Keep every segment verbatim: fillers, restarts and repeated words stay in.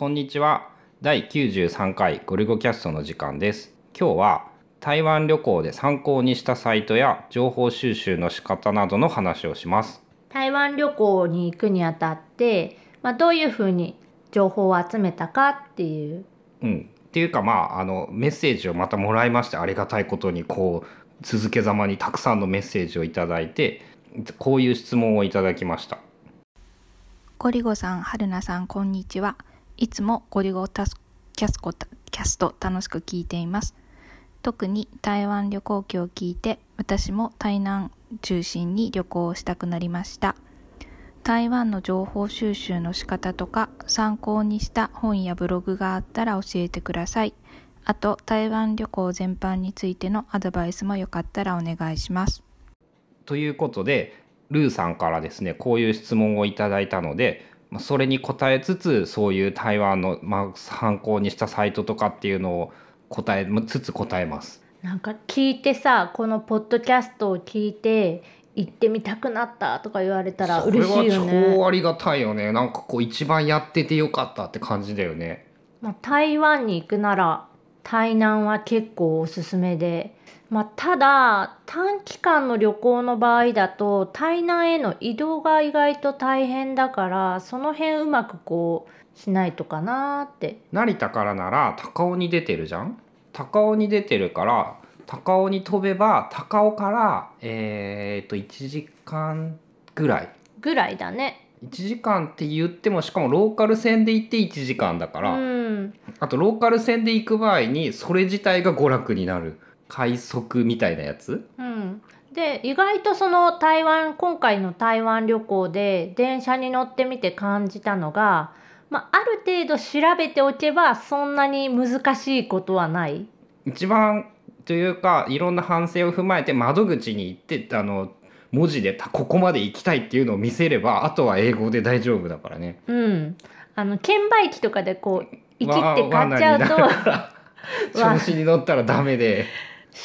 こんにちは。だいきゅうじゅうさんかいゴリゴキャストの時間です。今日は台湾旅行で参考にしたサイトや情報収集の仕方などの話をします。台湾旅行に行くにあたって、まあ、どういうふうに情報を集めたかっていう、うん、っていうかまああのメッセージをまたもらいまして、ありがたいことにこう続けざまにたくさんのメッセージをいただいて、こういう質問をいただきました。ゴリゴさん、はるなさん、こんにちは。いつもゴリゴキャスコキャスト楽しく聞いています。特に台湾旅行記を聞いて、私も台南中心に旅行をしたくなりました。台湾の情報収集の仕方とか、参考にした本やブログがあったら教えてください。あと、台湾旅行全般についてのアドバイスもよかったらお願いします。ということで、ルーさんからですね、こういう質問をいただいたので、それに答えつつ、そういう台湾の、まあ、参考にしたサイトとかっていうのを答えつつ答えます。なんか聞いてさ、このポッドキャストを聞いて行ってみたくなったとか言われたら嬉しいよね。それは超ありがたいよね。なんかこう一番やっててよかったって感じだよね。まあ、台湾に行くなら台南は結構おすすめで、まあ、ただ短期間の旅行の場合だと台南への移動が意外と大変だから、その辺うまくこうしないとかなって。成田からなら高尾に出てるじゃん。高尾に出てるから高尾に飛べば、高尾からえーっといちじかんぐらいぐらいだね。いちじかんって言っても、しかもローカル線で行っていちじかんだから、うん、あとローカル線で行く場合にそれ自体が娯楽になる快速みたいなやつ、うん、で意外とその台湾今回の台湾旅行で電車に乗ってみて感じたのが、まあ、ある程度調べておけばそんなに難しいことはない。一番というか、いろんな反省を踏まえて窓口に行って、あの文字でここまで行きたいっていうのを見せれば、あとは英語で大丈夫だからね。うん、あの券売機とかでこういちって買っちゃうと調子に乗ったらダメで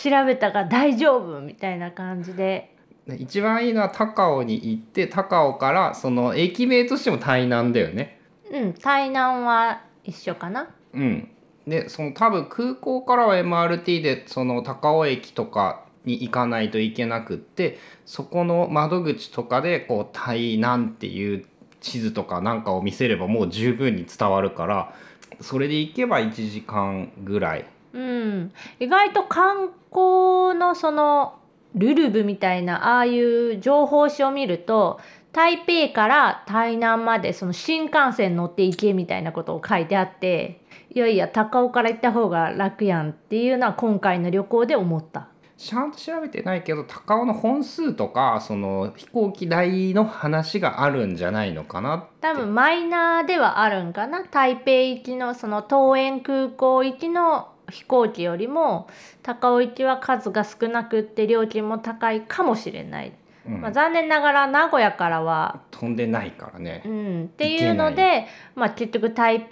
調べたが大丈夫みたいな感じで。一番いいのは高尾に行って、高尾からその駅名としても台南だよね。うん、台南は一緒かな。うん、でその多分空港からは エムアールティー でその高尾駅とかに行かないといけなくって、そこの窓口とかでこう台南っていう地図とかなんかを見せればもう十分に伝わるから、それで行けばいちじかんぐらい。うん、意外と観光のそのルルブみたいなああいう情報誌を見ると、台北から台南までその新幹線乗って行けみたいなことを書いてあって、いやいや高尾から行った方が楽やんっていうのは今回の旅行で思った。ちゃんと調べてないけど、高尾の本数とかその飛行機代の話があるんじゃないのかな。多分マイナーではあるんかな。台北行きのその桃園空港行きの飛行機よりも高尾行きは数が少なくって料金も高いかもしれない、うん、まあ、残念ながら名古屋からは飛んでないからね、うん、っていうので、まあ、結局台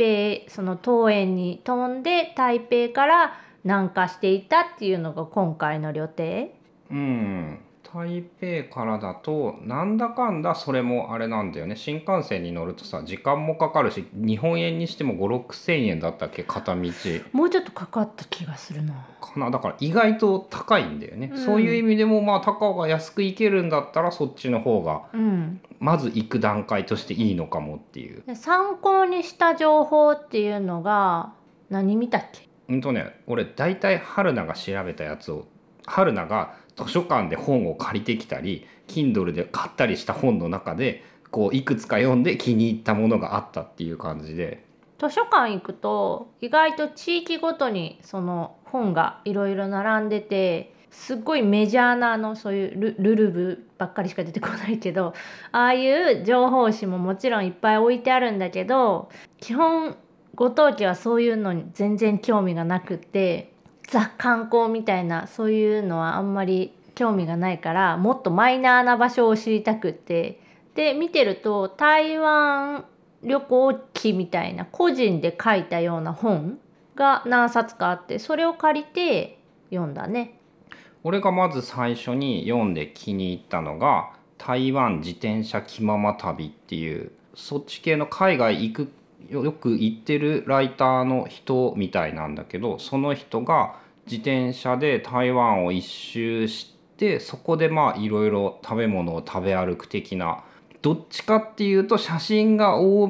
北その桃園に飛んで台北から南下していたっていうのが今回の旅程。うん、台北からだとなんだかんだそれもあれなんだよね。新幹線に乗るとさ時間もかかるし、日本円にしても ご、ろくせんえんだったっけ片道。もうちょっとかかった気がするな。かな、だから意外と高いんだよね、うん、そういう意味でもまあ高尾が安く行けるんだったらそっちの方がまず行く段階としていいのかもっていう、うん、で参考にした情報っていうのが何見たっけ。うんとね、俺大体春菜が調べたやつを、春菜が図書館で本を借りてきたり Kindle で買ったりした本の中でこういくつか読んで気に入ったものがあったっていう感じで。図書館行くと意外と地域ごとにその本がいろいろ並んでて、すっごいメジャーなあのそういう ル, ルルブばっかりしか出てこないけど、ああいう情報誌ももちろんいっぱい置いてあるんだけど、基本ご当地はそういうのに全然興味がなくて、ザ観光みたいなそういうのはあんまり興味がないから、もっとマイナーな場所を知りたくて、で見てると台湾旅行記みたいな個人で書いたような本が何冊かあって、それを借りて読んだね。俺がまず最初に読んで気に入ったのが台湾自転車気まま旅っていう、そっち系の海外行くよく行ってるライターの人みたいなんだけど、その人が自転車で台湾を一周して、そこでまあいろいろ食べ物を食べ歩く的な、どっちかっていうと写真が多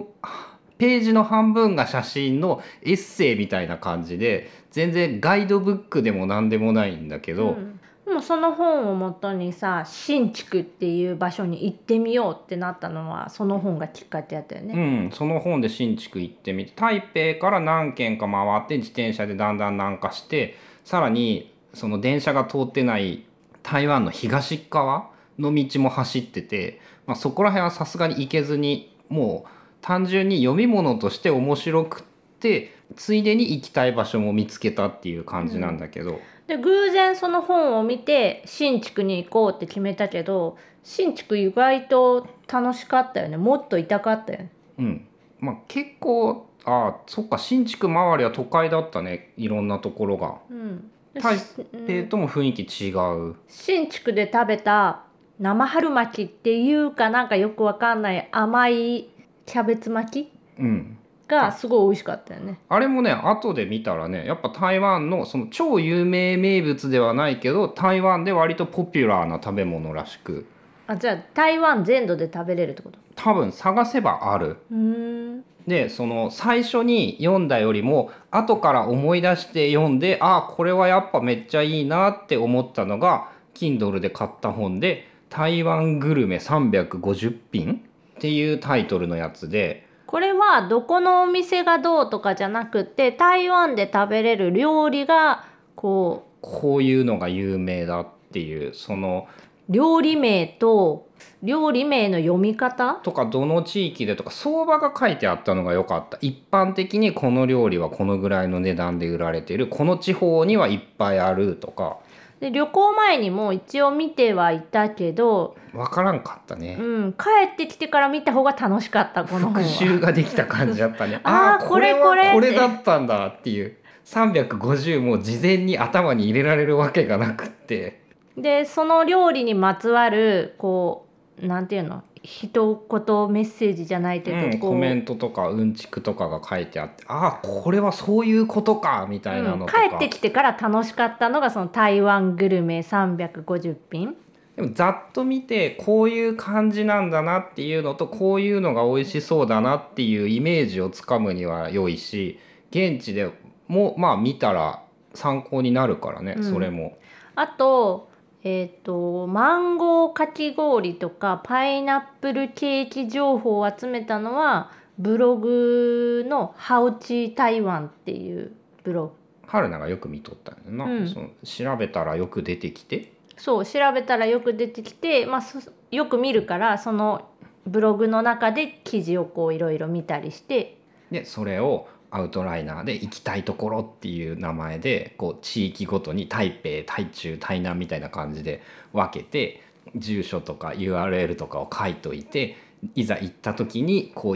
ページの半分が写真のエッセイみたいな感じで、全然ガイドブックでも何でもないんだけど、うん、でもその本をもとにさ、新竹っていう場所に行ってみようってなったのはその本がきっかけだったよね。うん、その本で新竹行ってみて、台北から何軒か回って自転車でだんだん南下して、さらにその電車が通ってない台湾の東側の道も走ってて、まあ、そこら辺はさすがに行けずに、もう単純に読み物として面白くってついでに行きたい場所も見つけたっていう感じなんだけど、うん、で偶然その本を見て新竹に行こうって決めたけど、新竹意外と楽しかったよね。もっと痛かったよね。うん、まあ、結構あそっか新竹周りは都会だったね、いろんなところが、うん、台北とも雰囲気違う、うん、新竹で食べた生春巻きっていうかなんかよくわかんない甘いキャベツ巻き、うん、がすごい美味しかったよね。あれもね後で見たらね、やっぱ台湾のその超有名名物ではないけど台湾で割とポピュラーな食べ物らしく、あじゃあ台湾全土で食べれるってこと？多分探せばある。うーんでその最初に読んだよりも後から思い出して読んで、あこれはやっぱめっちゃいいなって思ったのが Kindle で買った本で台湾グルメさんびゃくごじゅっぴんっていうタイトルのやつで、これはどこのお店がどうとかじゃなくて台湾で食べれる料理がこうこういうのが有名だっていう、その料理名と料理名の読み方とかどの地域でとか相場が書いてあったのが良かった。一般的にこの料理はこのぐらいの値段で売られている、この地方にはいっぱいあるとかで、旅行前にも一応見てはいたけど分からんかったね、うん、帰ってきてから見た方が楽しかった。この本は復習ができた感じだったねああこれこれこれだったんだっていう、さんびゃくごじゅうも事前に頭に入れられるわけがなくって、でその料理にまつわるこうなんていうの一言メッセージじゃないけど、うん、コメントとかうんちくとかが書いてあって、ああこれはそういうことかみたいなのとか、うん、帰ってきてから楽しかったのがその台湾グルメさんびゃくごじゅっぴん。でもざっと見てこういう感じなんだなっていうのと、こういうのが美味しそうだなっていうイメージをつかむには良いし、現地でもまあ見たら参考になるからね、うん、それも。あとえーと、マンゴーかき氷とかパイナップルケーキ情報を集めたのはブログのハウチ台湾っていうブログ。春菜がよく見とったんだな、うん、その調べたらよく出てきて、そう調べたらよく出てきて、まあ、よく見るからそのブログの中で記事をこういろいろ見たりして、でそれをアウトライナーで行きたいところっていう名前でこう地域ごとに台北、台中、台南みたいな感じで分けて住所とか ユーアールエル とかを書いといて、いざ行った時にこう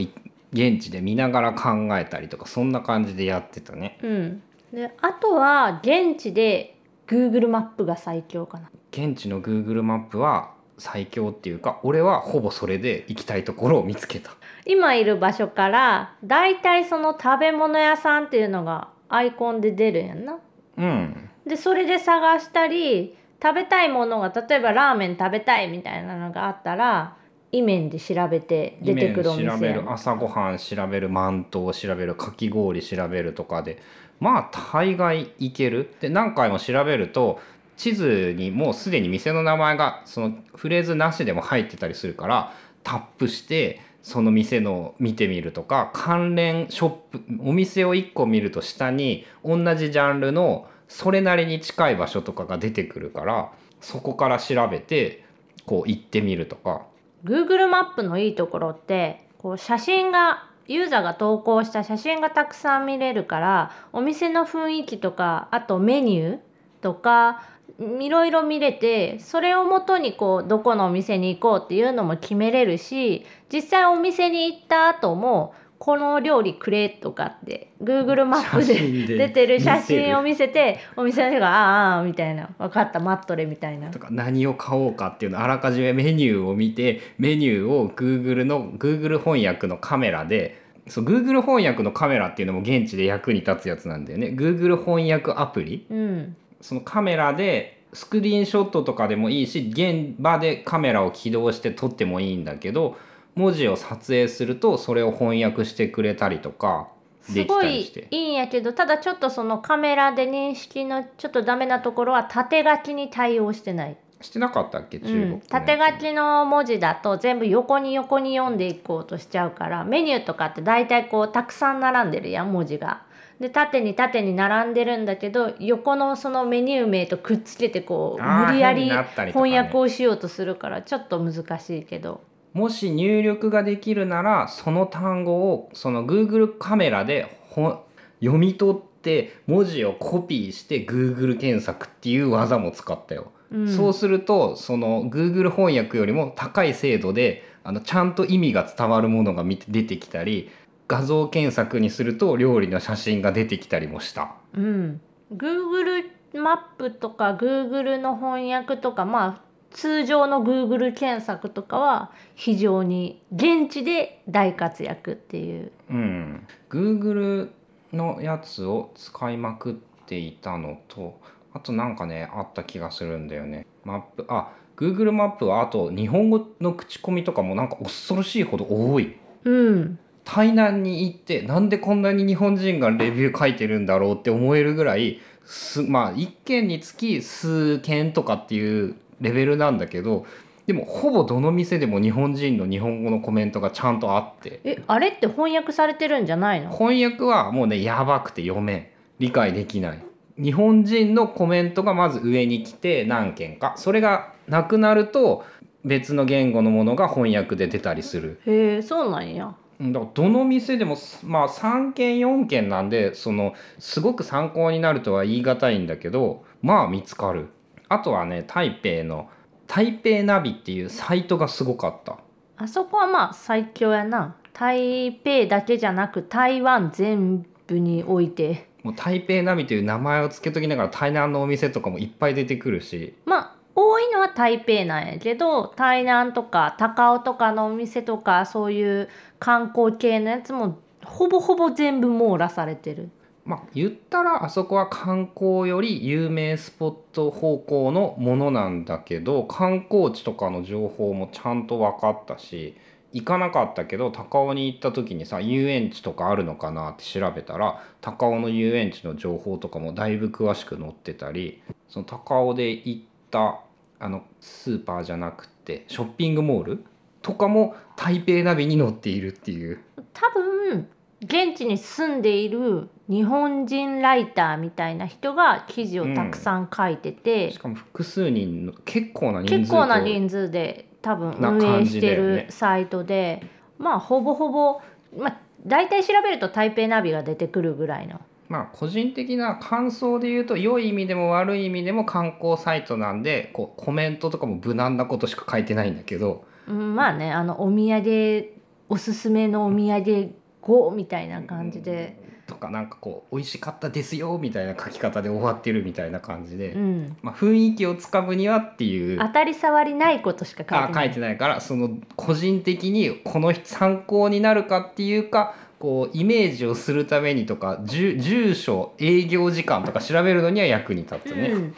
現地で見ながら考えたりとか、そんな感じでやってたね、うん、であとは現地で Google マップが最強かな。現地の Google マップは最強っていうか、俺はほぼそれで行きたいところを見つけた。今いる場所からだいたいその食べ物屋さんっていうのがアイコンで出るやんな、うん、でそれで探したり、食べたいものが例えばラーメン食べたいみたいなのがあったらイメンで調べて出てくるお店やん。イメン調べる、朝ごはん調べる、マントを調べる、かき氷調べるとかでまあ大概いける。で何回も調べると地図にもうすでに店の名前がそのフレーズなしでも入ってたりするから、タップしてその店の見てみるとか、関連ショップお店をいっこ見ると下に同じジャンルのそれなりに近い場所とかが出てくるから、そこから調べてこう行ってみるとか。 Google マップのいいところってこう写真がユーザーが投稿した写真がたくさん見れるから、お店の雰囲気とかあとメニューとかいろいろ見れて、それをもとにこうどこのお店に行こうっていうのも決めれるし、実際お店に行った後もこの料理くれとかって Google マップで出てる写真を見せて、お店の人があーあーみたいな、分かったマットレみたいなとか、何を買おうかっていうのあらかじめメニューを見て、メニューを Google の Google 翻訳のカメラでそう Google 翻訳のカメラっていうのも現地で役に立つやつなんだよね。 Google 翻訳アプリ、うん、そのカメラでスクリーンショットとかでもいいし現場でカメラを起動して撮ってもいいんだけど、文字を撮影するとそれを翻訳してくれたりとかできたりして、すごいいいんやけど、ただちょっとそのカメラで認識のちょっとダメなところは縦書きに対応してないしてなかったっけ、中国、うん、縦書きの文字だと全部横に横に読んでいこうとしちゃうから、メニューとかって大体こうたくさん並んでるやん、文字が。で縦に縦に並んでるんだけど、横のそのメニュー名とくっつけてこう無理やり翻訳をしようとするから、ちょっと難しいけど、もし入力ができるならその単語をその Google カメラでほ読み取って文字をコピーして Google 検索っていう技も使ったよ。うん、そうするとその Google 翻訳よりも高い精度であのちゃんと意味が伝わるものが出てきたり、画像検索にすると料理の写真が出てきたりもした。うん、Google マップとか Google の翻訳とか、まあ通常の Google 検索とかは非常に現地で大活躍っていう。うん、Google のやつを使いまくっていたのと。あとなんかねあった気がするんだよね。マップ、あ Google マップはあと日本語の口コミとかもなんか恐ろしいほど多い。うん、台南に行ってなんでこんなに日本人がレビュー書いてるんだろうって思えるぐらい、すまあいっ件につき数件とかっていうレベルなんだけど、でもほぼどの店でも日本人の日本語のコメントがちゃんとあって、えあれって翻訳されてるんじゃないの？翻訳はもうねやばくて読めん、理解できない。日本人のコメントがまず上に来て何件か、それがなくなると別の言語のものが翻訳で出たりする。へえ、そうなんや。だからどの店でもまあさんけんよんけんなんで、そのすごく参考になるとは言い難いんだけど、まあ見つかる。あとはね台北の台北ナビっていうサイトがすごかった。あそこはまあ最強やな。台北だけじゃなく台湾全部においてもう台北ナビという名前をつけときながら台南のお店とかもいっぱい出てくるし、まあ多いのは台北なんやけど、台南とか高雄とかのお店とかそういう観光系のやつもほぼほぼ全部網羅されてる。まあ言ったらあそこは観光より有名スポット方向のものなんだけど、観光地とかの情報もちゃんと分かったし、行かなかったけど高尾に行った時にさ遊園地とかあるのかなって調べたら、高尾の遊園地の情報とかもだいぶ詳しく載ってたり、その高尾で行ったあのスーパーじゃなくてショッピングモールとかも台北ナビに載っているっていう。多分現地に住んでいる日本人ライターみたいな人が記事をたくさん書いてて、うん、しかも複数人の結構な人数と結構な人数で多分運営してるサイトで、ね、まあほぼほぼ、まあ、大体調べると台北ナビが出てくるぐらいの。まあ個人的な感想で言うと良い意味でも悪い意味でも観光サイトなんで、こうコメントとかも無難なことしか書いてないんだけど、うん、まあねあのお土産おすすめのお土産ごみたいな感じで、うん、とかなんかこう美味しかったですよみたいな書き方で終わってるみたいな感じで、うん、まあ雰囲気をつかむにはっていう当たり障りないことしか書いてない。あ、書いてないから、その個人的にこの参考になるかっていうか、こうイメージをするためにとか、住所営業時間とか調べるのには役に立つね、うん、結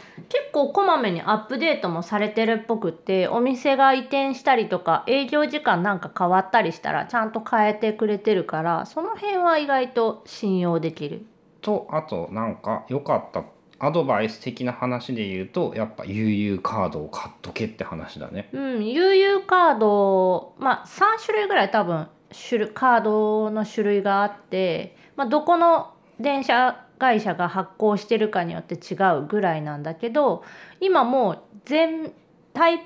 構こまめにアップデートもされてるっぽくって、お店が移転したりとか営業時間なんか変わったりしたらちゃんと変えてくれてるから、その辺は意外と信用できると。あとなんか良かったアドバイス的な話で言うと、やっぱ ユーユー カードを買っとけって話だね。うん、ユーユー カード、まあさん種類ぐらい多分種類カードの種類があって、まあ、どこの電車会社が発行してるかによって違うぐらいなんだけど、今もう全台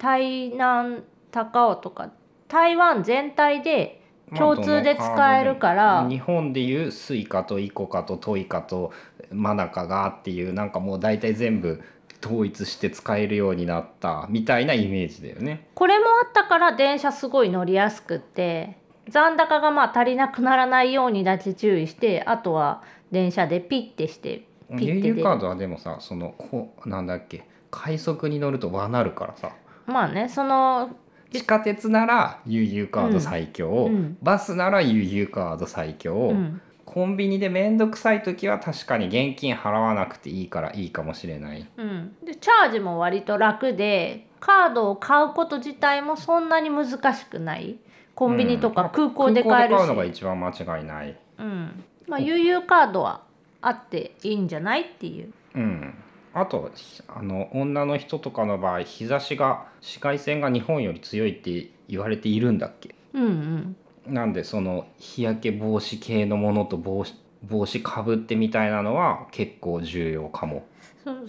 北台南高雄とか台湾全体で共通で使えるから、日本でいうスイカとイコカとトイカとマナカがっていう、なんかもう大体全部統一して使えるようになったみたいなイメージだよね。これもあったから電車すごい乗りやすくって、残高がまあ足りなくならないようにだけ注意して、あとは電車でピッてしてピッて出る。 ユーユー カードはでもさ、そのこうなんだっけ、快速に乗るとわなるからさ、まあねその地下鉄なら ユーユー カード最強、うん、バスなら ユーユー カード最強、うん、コンビニでめんどくさい時は確かに現金払わなくていいからいいかもしれない、うん、でチャージも割と楽でカードを買うこと自体もそんなに難しくない。コンビニとか空港で買えるし、うん、空港で買うのが一番間違いない、うんまあ、ユーユー カードはあっていいんじゃないっていう、うん、あとあの女の人とかの場合日差しが紫外線が日本より強いって言われているんだっけ、うんうん、なんでその日焼け防止系のものと帽子、帽子かぶってみたいなのは結構重要かも。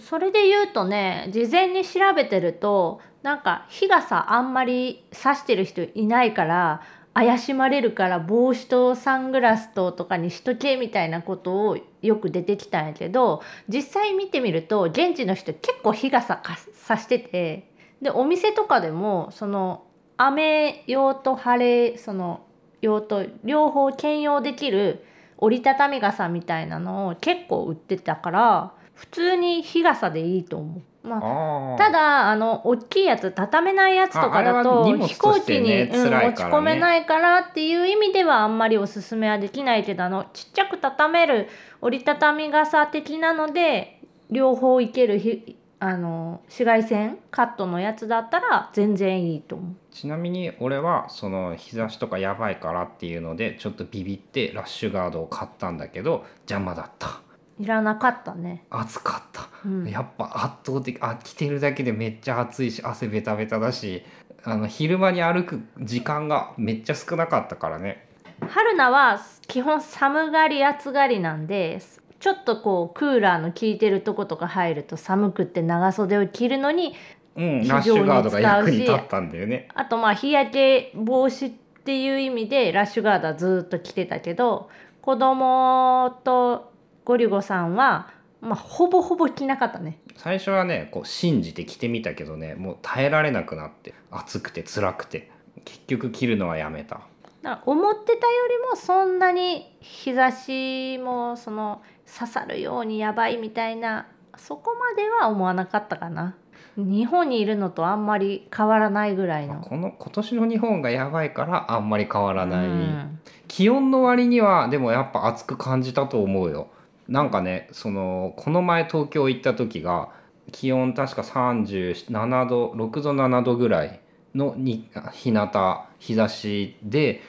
そ, それで言うとね、事前に調べてるとなんか日がさあんまり差してる人いないから怪しまれるから帽子とサングラスととかにしとけみたいなことをよく出てきたんやけど、実際見てみると現地の人結構日がさ差してて、でお店とかでもその雨用と晴れその用と両方兼用できる折りたたみ傘みたいなのを結構売ってたから普通に日傘でいいと思う。まあ、あただあの大きいやつ畳めないやつとかだ と, と、ね、飛行機に、うんね、落ち込めないからっていう意味ではあんまりおすすめはできないけど、あのちっちゃく畳める折りたたみ傘的なので両方いけるひあの紫外線カットのやつだったら全然いいと思う。ちなみに俺はその日差しとかやばいからっていうのでちょっとビビってラッシュガードを買ったんだけど邪魔だった。いらなかったね。暑かった、うん、やっぱ圧倒的。あ、着てるだけでめっちゃ暑いし汗ベタベタだし、あの昼間に歩く時間がめっちゃ少なかったからね。春菜は基本寒がり暑がりなんで、ちょっとこうクーラーの効いてるとことか入ると寒くって長袖を着るのに非常に使うし、うん、ラッシュガードが役に立ったんだよね。あとまあ日焼け防止っていう意味でラッシュガードはずっと着てたけど、子供とゴリゴさんは、まあ、ほぼほぼ着なかったね。最初はねこう信じて着てみたけどね、もう耐えられなくなって暑くて辛くて結局着るのはやめた。だから思ってたよりもそんなに日差しもその刺さるようにやばいみたいなそこまでは思わなかったかな。日本にいるのとあんまり変わらないぐらいの、まあ、この今年の日本がやばいからあんまり変わらない、うん、気温の割にはでもやっぱ暑く感じたと思うよ。なんかねそのこの前東京行った時が気温確かさんじゅうななどろくどななどぐらいのに日向日差しで、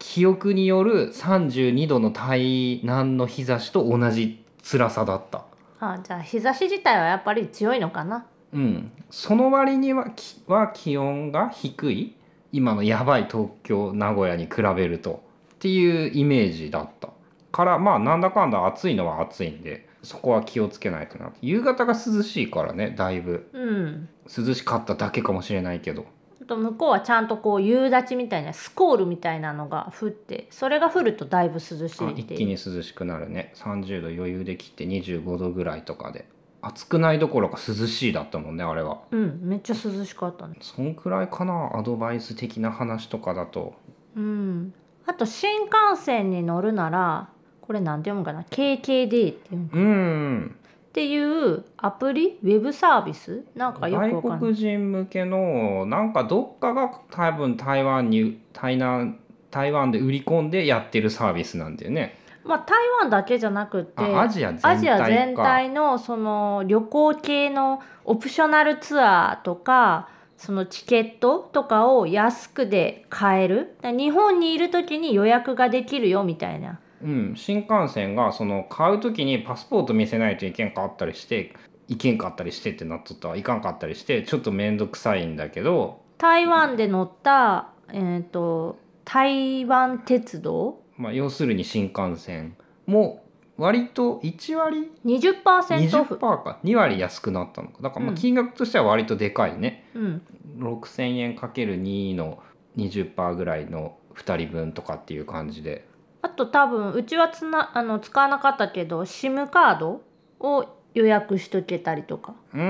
記憶によるさんじゅうにどの台南の日差しと同じ辛さだった。あ、じゃあ日差し自体はやっぱり強いのかな。うん、その割には、きは気温が低い今のやばい東京名古屋に比べるとっていうイメージだったから、まあなんだかんだ暑いのは暑いんでそこは気をつけないとな。夕方が涼しいからね、だいぶ、うん、涼しかっただけかもしれないけど、あと向こうはちゃんとこう夕立みたいなスコールみたいなのが降って、それが降るとだいぶ涼しいっていう。あ、一気に涼しくなるね。さんじゅうど余裕で切ってにじゅうごどぐらいとかで暑くないどころか涼しいだったもんね、あれは。うん、めっちゃ涼しかったね。そんくらいかな、アドバイス的な話とかだと。うん、あと新幹線に乗るならこれなんて読むかな、 ケーケーデイ っていうのかな、うんっていうアプリウェブサービスなんかよくわかんない。外国人向けのなんかどっかが多分台湾に台南台湾で売り込んでやってるサービスなんだよね。まあ、台湾だけじゃなくてアジア全体か、アジア全体のその旅行系のオプショナルツアーとかそのチケットとかを安くで買える、日本にいる時に予約ができるよみたいな、うん、新幹線がその買う時にパスポート見せないといけんかったりしていけんかったりしてってなっとったらいかんかったりしてちょっと面倒くさいんだけど、台湾で乗った、えーと、台湾鉄道、まあ、要するに新幹線も割といち割 にじゅっパーセント オフ にじゅっパーセント かに割安くなったのか、だからまあ金額としては割とでかいね、うん、ろくせんえん ×に の にじゅっパーセント ぐらいのふたりぶんとかっていう感じで。あと多分うちはつなあの使わなかったけど SIM カードを予約しとけたりとか。うー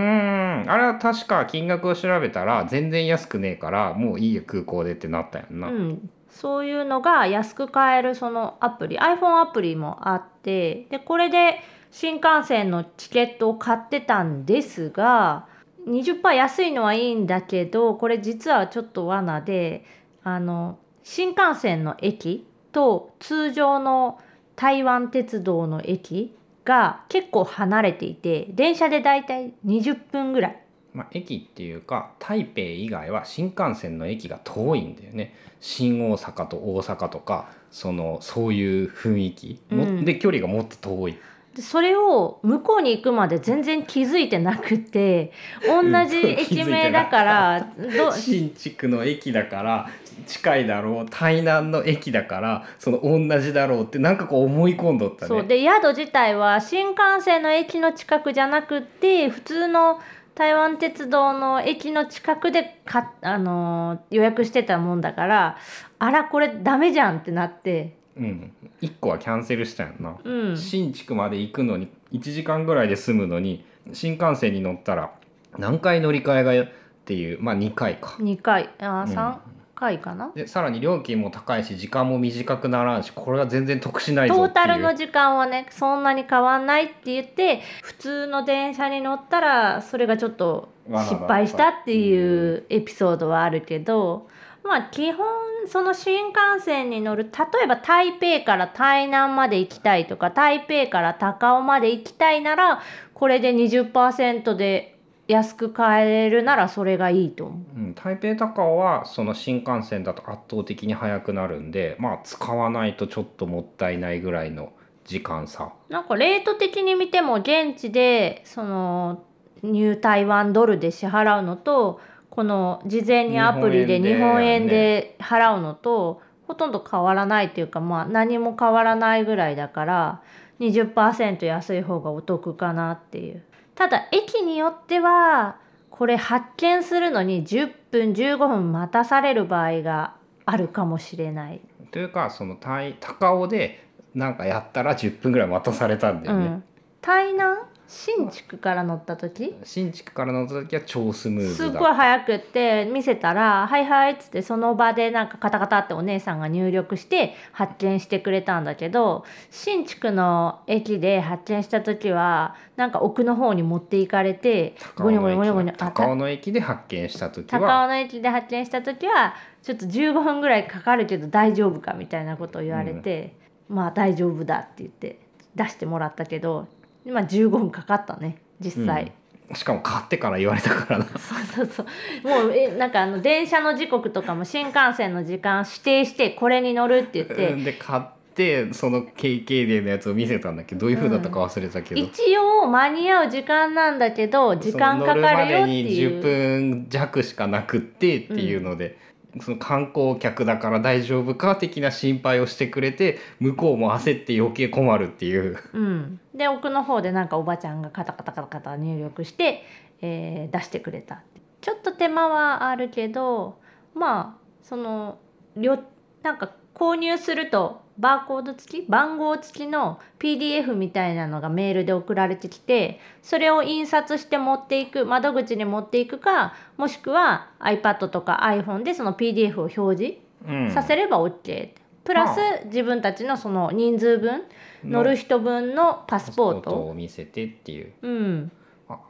ん、あれは確か金額を調べたら全然安くねえからもういいよ空港でってなったよな、うん、そういうのが安く買えるそのアプリ iPhone アプリもあって、でこれで新幹線のチケットを買ってたんですが、にじゅっパーセント 安いのはいいんだけど、これ実はちょっと罠で、あの新幹線の駅と通常の台湾鉄道の駅が結構離れていて、電車でだいたいにじゅっぷんぐらい。まあ、駅っていうか台北以外は新幹線の駅が遠いんだよね。新大阪と大阪とか そ, のそういう雰囲気、うん、で距離がもっと遠い。それを向こうに行くまで全然気づいてなくて、同じ駅名だから新築の駅だから近いだろう、台南の駅だからその同じだろうってなんかこう思い込んどったね。そうで、宿自体は新幹線の駅の近くじゃなくて普通の台湾鉄道の駅の近くでか、あのー、予約してたもんだから、あらこれダメじゃんってなって、うん、いっこはキャンセルしたやんな、うん、新築まで行くのにいちじかんぐらいで済むのに、新幹線に乗ったら何回乗り換えがっていう、まあにかいかにかい、あ、さんかいかな、うん、でさらに料金も高いし時間も短くならんし、これは全然得しないぞっていう。トータルの時間はねそんなに変わんないって言って、普通の電車に乗ったらそれがちょっと失敗したっていうエピソードはあるけど、まあ基本その新幹線に乗る、例えば台北から台南まで行きたいとか台北から高雄まで行きたいなら、これで にじゅっパーセント で安く買えるならそれがいいと思う、うん、台北高雄はその新幹線だと圧倒的に早くなるんで、まあ使わないとちょっともったいないぐらいの時間差。なんかレート的に見ても現地でそのニュー台湾ドルで支払うのと、この事前にアプリで日本円で払うのとほとんど変わらないというか、まあ何も変わらないぐらいだから にじゅっパーセント 安い方がお得かなっていう。ただ駅によってはこれ発見するのにじゅっぷんじゅうごふん待たされる場合があるかもしれない。というかその高尾でなんかやったらじゅっぷんぐらい待たされたんだよね。うん、台南新築から乗った時、新築から乗った時は超スムーズだ。すっごい早くって見せたらはいはいっつって、その場でなんかカタカタってお姉さんが入力して発見してくれたんだけど、新築の駅で発見した時はなんか奥の方に持っていかれてゴニョゴニョゴニョゴニョ。高尾の駅で発見した時は高尾の駅で発見した時はちょっとじゅうごふんぐらいかかるけど大丈夫かみたいなことを言われて、うん、まあ大丈夫だって言って出してもらったけど、今じゅうごふんかかったね実際、うん、しかも買ってから言われたからな。そうそうそう、もうえなんかあの電車の時刻とかも新幹線の時間指定してこれに乗るって言ってで買って、その ケーケーデー のやつを見せたんだけど、どういう風だったか忘れたけど、うん、一応間に合う時間なんだけど時間かかるよっていう、乗るまでにじゅっぷん弱しかなくってっていうので、うん、その観光客だから大丈夫か的な心配をしてくれて、向こうも焦って余計困るっていう、うんで奥の方でなんかおばちゃんがカタカタカタカタ入力して、えー、出してくれた。ちょっと手間はあるけど、まあそのなんか購入するとバーコード付き番号付きの ピーディーエフ みたいなのがメールで送られてきて、それを印刷して持っていく、窓口に持っていくか、もしくは iPad とか iPhone でその ピーディーエフ を表示させれば オーケー。プラス自分たちのその人数分、乗る人分のパスポートを見せてっていう、うん、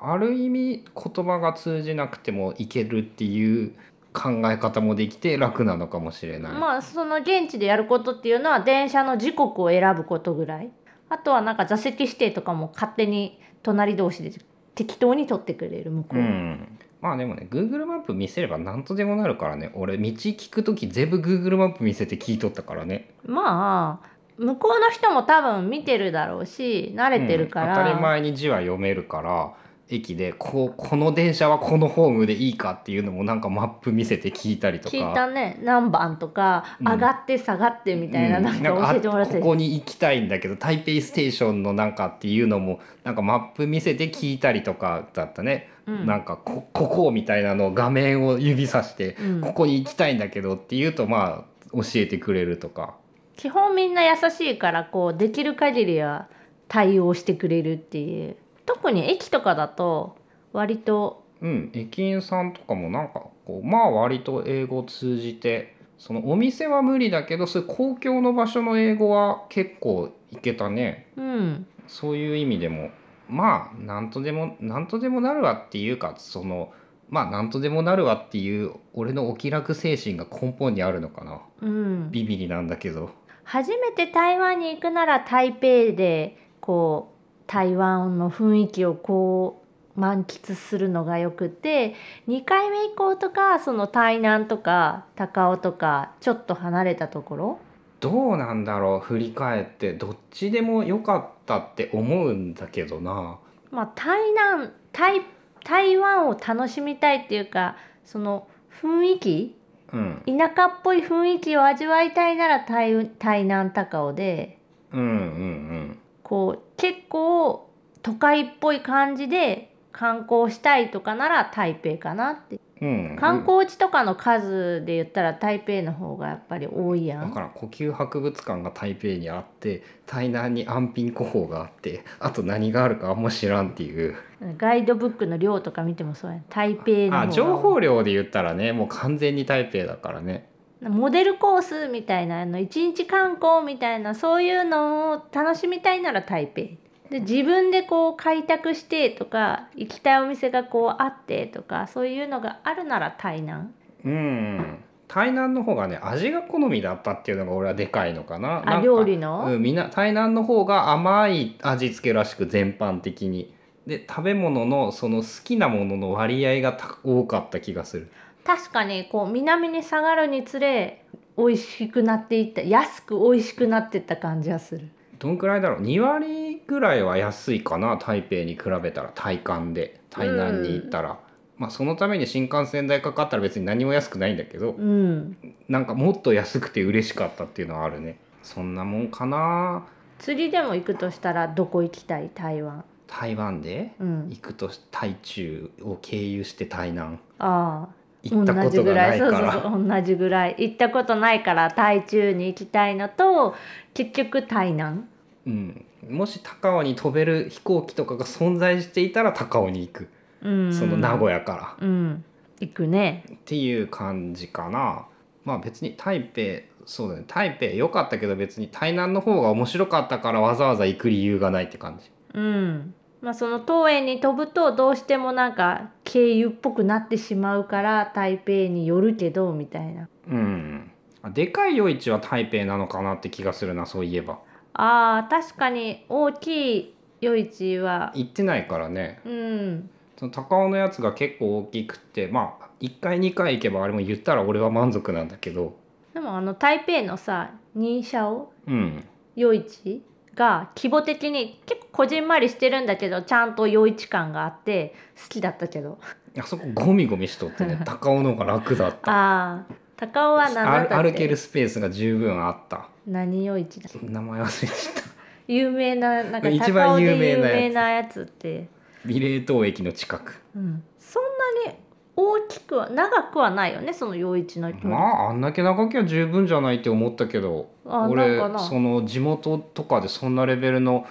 ある意味言葉が通じなくてもいけるっていう考え方もできて楽なのかもしれない。まあその現地でやることっていうのは電車の時刻を選ぶことぐらい、あとはなんか座席指定とかも勝手に隣同士で適当に取ってくれる向こう、うんまあでもね Google マップ見せれば何とでもなるからね。俺道聞くとき全部 Google マップ見せて聞いとったからね。まあ向こうの人も多分見てるだろうし慣れてるから、うん、当たり前に字は読めるから、駅でこうこの電車はこのホームでいいかっていうのもなんかマップ見せて聞いたりとか、聞いたね、何番とか、うん、上がって下がってみたいな、うん、なんか教えてもらって、ここに行きたいんだけど台北ステーションのなんかっていうのもなんかマップ見せて聞いたりとかだったね、うん、なんか こ, ここみたいなのを画面を指さして、うん、ここに行きたいんだけどっていうとまあ教えてくれるとか。基本みんな優しいからこうできる限りは対応してくれるっていう。特に駅とかだと割と、うん、駅員さんとかもなんかこうまあ割と英語を通じて、そのお店は無理だけどそういう公共の場所の英語は結構いけたね、うん、そういう意味でもまあなんとでもなんとでもなるわっていうか、そのまあなんとでもなるわっていう俺のお気楽精神が根本にあるのかな、うん、ビビりなんだけど。初めて台湾に行くなら台北でこう台湾の雰囲気をこう満喫するのがよくて、にかいめ以降とかその台南とか高雄とかちょっと離れたところ、どうなんだろう、振り返ってどっちでも良かったって思うんだけどな。まあ台南、台、台湾を楽しみたいっていうか、その雰囲気、うん、田舎っぽい雰囲気を味わいたいなら 台, 台南高尾で、うんうんうん、こう結構都会っぽい感じで観光したいとかなら台北かなって、うんうん、観光地とかの数で言ったら台北の方がやっぱり多いやん。だから故宮博物館が台北にあって、台南に安平古堡があって、あと何があるかあんま知らんっていう。ガイドブックの量とか見てもそうやん、台北の方が。あ、情報量で言ったらね、もう完全に台北だからね。モデルコースみたいなの、一日観光みたいな、そういうのを楽しみたいなら台北で、自分でこう開拓してとか、行きたいお店がこうあってとか、そういうのがあるなら台南。うん。台南の方がね、味が好みだったっていうのが俺はでかいのかな。あ、なんか料理の、うん、みんな台南の方が甘い味付けらしく、全般的に。で、食べ物のその好きなものの割合が多かった気がする。確かにこう南に下がるにつれ美味しくなっていった、安く美味しくなっていった感じがする。どんくらいだろう、に割ぐらいは安いかな、台北に比べたら、体感で台南に行ったら、うん、まあそのために新幹線代かかったら別に何も安くないんだけど、うん、なんかもっと安くて嬉しかったっていうのはあるね。そんなもんかな。釣りでも行くとしたらどこ行きたい？台湾。台湾で行くと、うん、台中を経由して台南。ああ。行ったことがないから、そうそうそう、同じぐらい行ったことないから台中に行きたいのと、結局台南、うん、もし高尾に飛べる飛行機とかが存在していたら高尾に行く、うん、その名古屋から、うん、行くねっていう感じかな。まあ別に台北、そうだね、台北良かったけど、別に台南の方が面白かったからわざわざ行く理由がないって感じ。うん、まあ、その桃園に飛ぶとどうしてもなんか経由っぽくなってしまうから、台北に寄るけどみたいな。うん。でかい夜市は台北なのかなって気がするな、そういえば。ああ、確かに大きい夜市は行ってないからね。うん。その高尾のやつが結構大きくて、まあいっかいにかい行けばあれも言ったら俺は満足なんだけど。でもあの台北のさ、ニーシャオ、うん、夜市が規模的に結構こじんまりしてるんだけど、ちゃんと夜市感があって好きだったけど、あそこゴミゴミしとってね高尾の方が楽だったあ、高尾は何だっけ、歩けるスペースが十分あった。何夜市だっけ、名前忘れちゃった。有名な、なんか高尾で有名なやつって、美冷島駅の近く、うん、そんなに大きくは長くはないよね、その夜市の距離。まああんだけ長きゃ十分じゃないって思ったけど、俺その地元とかでそんなレベルの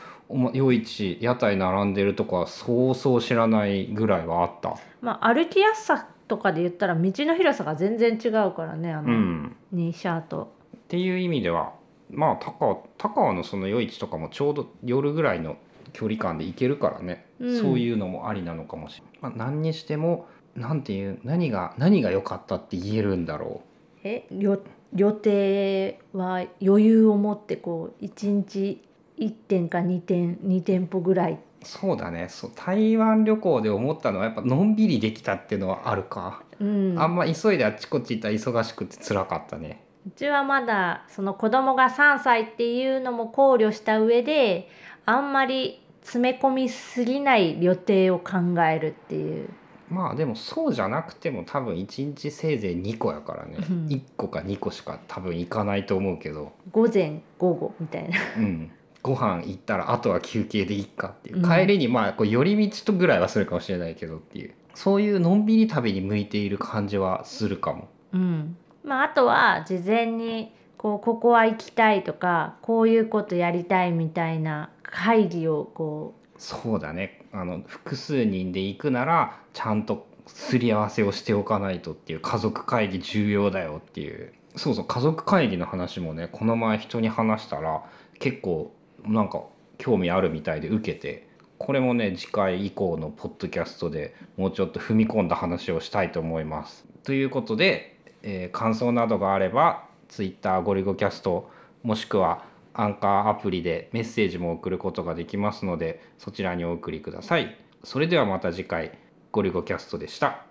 夜市、屋台並んでるとかそうそう知らないぐらいはあった、まあ、歩きやすさとかで言ったら道の広さが全然違うからね、あの、うん、ニーシャーとっていう意味では、まあ高尾のその夜市とかもちょうど夜ぐらいの距離感で行けるからね、うん、そういうのもありなのかもしれない、まあ、何にしてもなんていう、何が何が良かったって言えるんだろう。え、よ予定は余裕を持ってこういちにちいってんかにてん、に店舗ぐらい。そうだね、そう、台湾旅行で思ったのはやっぱのんびりできたっていうのはあるか、うん、あんま急いであっちこっち行ったら忙しくて辛かったね。うちはまだその子供がさんさいっていうのも考慮した上で、あんまり詰め込みすぎない予定を考えるっていう。まあでもそうじゃなくても多分いちにちせいぜいにこやからね、うん、いっこかにこしか多分行かないと思うけど、午前午後みたいな、うん、ご飯行ったらあとは休憩でいいかっていう、うん、帰りにまあこう寄り道とぐらいはするかもしれないけどっていう、そういうのんびり旅に向いている感じはするかも、うん、まああとは事前にこうここは行きたいとか、こういうことやりたいみたいな会議をこう、そうだね、あの複数人で行くならちゃんとすり合わせをしておかないとっていう、家族会議重要だよっていう。そうそう、家族会議の話もね、この前人に話したら結構なんか興味あるみたいで受けて、これもね次回以降のポッドキャストでもうちょっと踏み込んだ話をしたいと思います。ということで、えー、感想などがあれば Twitter ゴリゴキャストもしくはアンカーアプリでメッセージも送ることができますのでそちらにお送りください。それではまた次回ゴリゴキャストでした。